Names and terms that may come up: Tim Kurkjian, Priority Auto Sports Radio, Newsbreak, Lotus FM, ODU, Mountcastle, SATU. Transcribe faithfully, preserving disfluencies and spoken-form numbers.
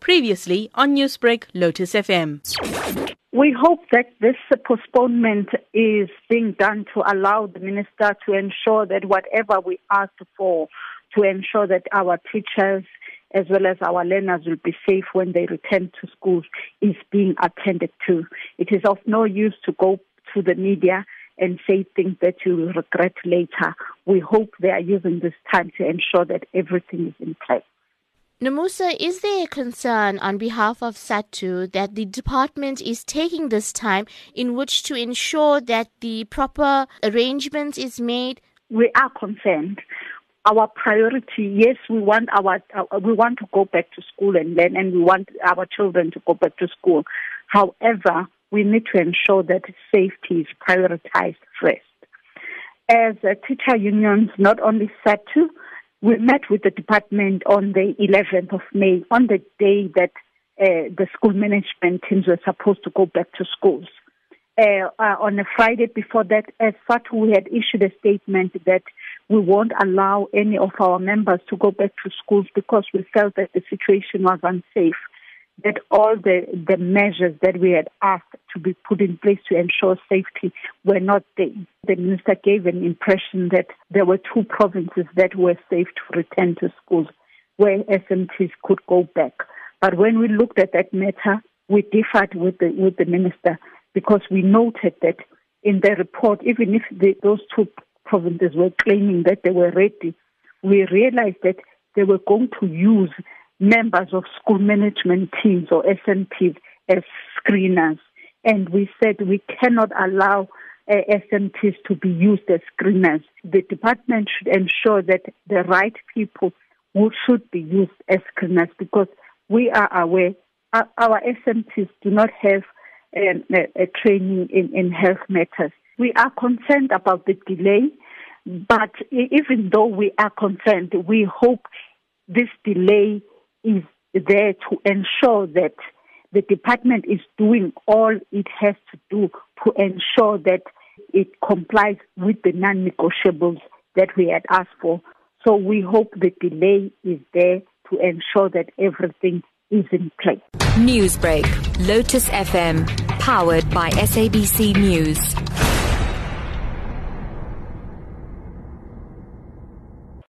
Previously on Newsbreak, Lotus F M. We hope that this postponement is being done to allow the minister to ensure that whatever we ask for, to ensure that our teachers as well as our learners will be safe when they return to schools, is being attended to. It is of no use to go to the media and say things that you will regret later. We hope they are using this time to ensure that everything is in place. Nomusa, is there a concern on behalf of S A T U that the department is taking this time in which to ensure that the proper arrangement is made? We are concerned. Our priority, yes, we want our uh, we want to go back to school and learn, and we want our children to go back to school. However, we need to ensure that safety is prioritized first. As uh, teacher unions, not only S A T U, we met with the department on the eleventh of May, on the day that uh, the school management teams were supposed to go back to schools. Uh, uh, on a Friday before that, as S A T U, we had issued a statement that we won't allow any of our members to go back to schools because we felt that the situation was unsafe, that all the, the measures that we had asked to be put in place to ensure safety were not there. The minister gave an impression that there were two provinces that were safe to return to schools, where S M Ts could go back. But when we looked at that matter, we differed with the, with the minister, because we noted that in the report, even if the, those two provinces were claiming that they were ready, we realized that they were going to use members of school management teams or S M Ts as screeners. And we said we cannot allow uh, S M Ts to be used as screeners. The department should ensure that the right people will, should be used as screeners, because we are aware our, our S M Ts do not have um, a, a training in, in health matters. We are concerned about the delay, but even though we are concerned, we hope this delay is there to ensure that the department is doing all it has to do to ensure that it complies with the non-negotiables that we had asked for. So we hope the delay is there to ensure that everything is in place. Newsbreak, Lotus F M, powered by S A B C News.